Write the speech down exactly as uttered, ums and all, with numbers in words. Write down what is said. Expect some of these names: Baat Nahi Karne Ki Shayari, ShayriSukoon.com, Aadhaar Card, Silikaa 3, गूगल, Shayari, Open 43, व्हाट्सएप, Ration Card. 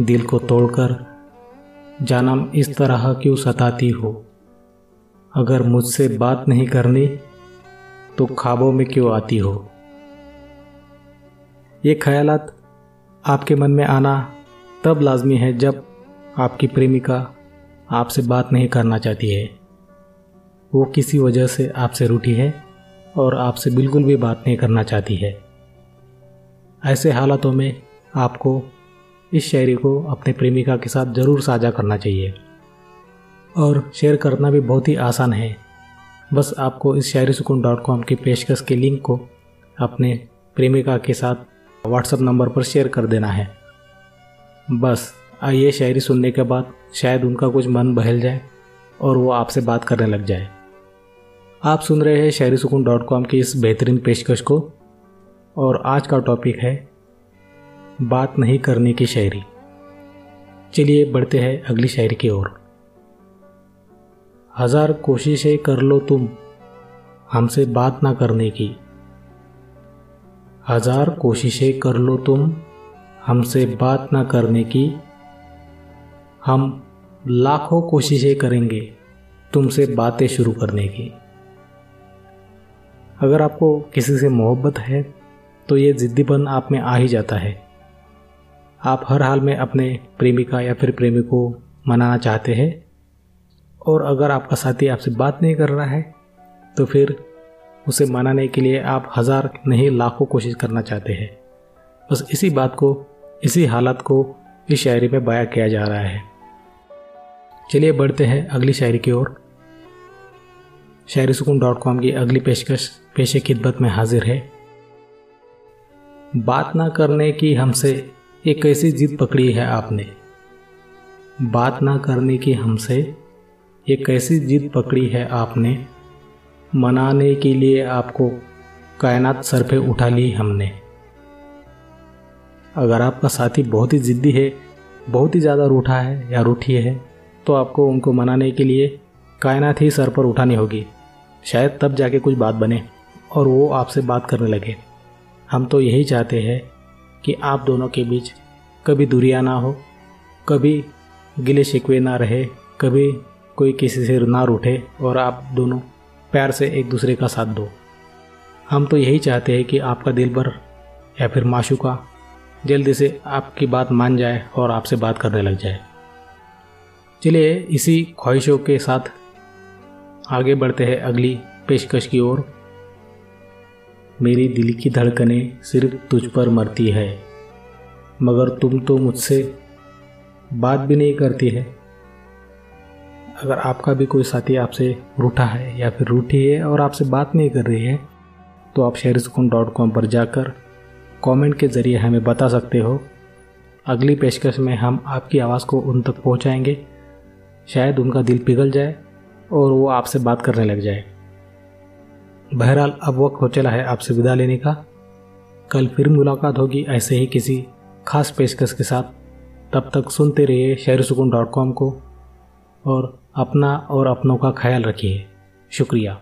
दिल को तोड़कर जानम इस तरह क्यों सताती हो। अगर मुझसे बात नहीं करनी तो ख्वाबों में क्यों आती हो। ये ख्यालात आपके मन में आना तब लाजमी है जब आपकी प्रेमिका आपसे बात नहीं करना चाहती है। वो किसी वजह से आपसे रूठी है और आपसे बिल्कुल भी बात नहीं करना चाहती है। ऐसे हालातों में आपको इस शायरी को अपने प्रेमिका के साथ ज़रूर साझा करना चाहिए और शेयर करना भी बहुत ही आसान है। बस आपको इस शायरी सुकून डॉट कॉम की पेशकश के लिंक को अपने प्रेमिका के साथ व्हाट्सएप नंबर पर शेयर कर देना है। बस ये शायरी सुनने के बाद शायद उनका कुछ मन बहल जाए और वो आपसे बात करने लग जाए। आप सुन रहे हैं शायरी सुकून डॉट कॉम की इस बेहतरीन पेशकश को और आज का टॉपिक है बात नहीं करने की शायरी। चलिए बढ़ते हैं अगली शायरी की ओर। हजार कोशिशें कर लो तुम हमसे बात ना करने की। हजार कोशिशें कर लो तुम हमसे बात ना करने की। हम लाखों कोशिशें करेंगे तुमसे बातें शुरू करने की। अगर आपको किसी से मोहब्बत है तो ये जिद्दीपन आप में आ ही जाता है। आप हर हाल में अपने प्रेमिका या फिर प्रेमी को मनाना चाहते हैं और अगर आपका साथी आपसे बात नहीं कर रहा है तो फिर उसे मनाने के लिए आप हज़ार नहीं लाखों कोशिश करना चाहते हैं। बस इसी बात को, इसी हालत को इस शायरी में बयां किया जा रहा है। चलिए बढ़ते हैं अगली शायरी की ओर। शायरी सुकून डॉट कॉम की अगली पेशकश पेशे खिदमत में हाजिर है। बात ना करने की हमसे ये कैसी जिद पकड़ी है आपने। बात ना करने की हमसे ये कैसी जिद पकड़ी है आपने। मनाने के लिए आपको कायनात सर पे उठा ली हमने। अगर आपका साथी बहुत ही ज़िद्दी है, बहुत ही ज़्यादा रूठा है या रूठी है तो आपको उनको मनाने के लिए कायनात ही सर पर उठानी होगी। शायद तब जाके कुछ बात बने और वो आपसे बात करने लगे। हम तो यही चाहते हैं कि आप दोनों के बीच कभी दूरियां ना हो, कभी गिले शिकवे ना रहे, कभी कोई किसी से ना रूठे और आप दोनों प्यार से एक दूसरे का साथ दो। हम तो यही चाहते हैं कि आपका दिलबर या फिर माशूका जल्दी से आपकी बात मान जाए और आपसे बात करने लग जाए। चलिए इसी ख्वाहिशों के साथ आगे बढ़ते हैं अगली पेशकश की ओर। मेरी दिल की धड़कनें सिर्फ तुझ पर मरती है, मगर तुम तो मुझसे बात भी नहीं करती है। अगर आपका भी कोई साथी आपसे रूठा है या फिर रूठी है और आपसे बात नहीं कर रही है तो आप शायरी सुकून डॉट कॉम पर जाकर कमेंट के ज़रिए हमें बता सकते हो। अगली पेशकश में हम आपकी आवाज़ को उन तक पहुंचाएंगे। शायद उनका दिल पिघल जाए और वो आपसे बात करने लग जाए। बहरहाल अब वक्त हो चला है आपसे विदा लेने का। कल फिर मुलाकात होगी ऐसे ही किसी खास पेशकश के साथ। तब तक सुनते रहिए शायरी सुकून डॉट कॉम को और अपना और अपनों का ख्याल रखिए। शुक्रिया।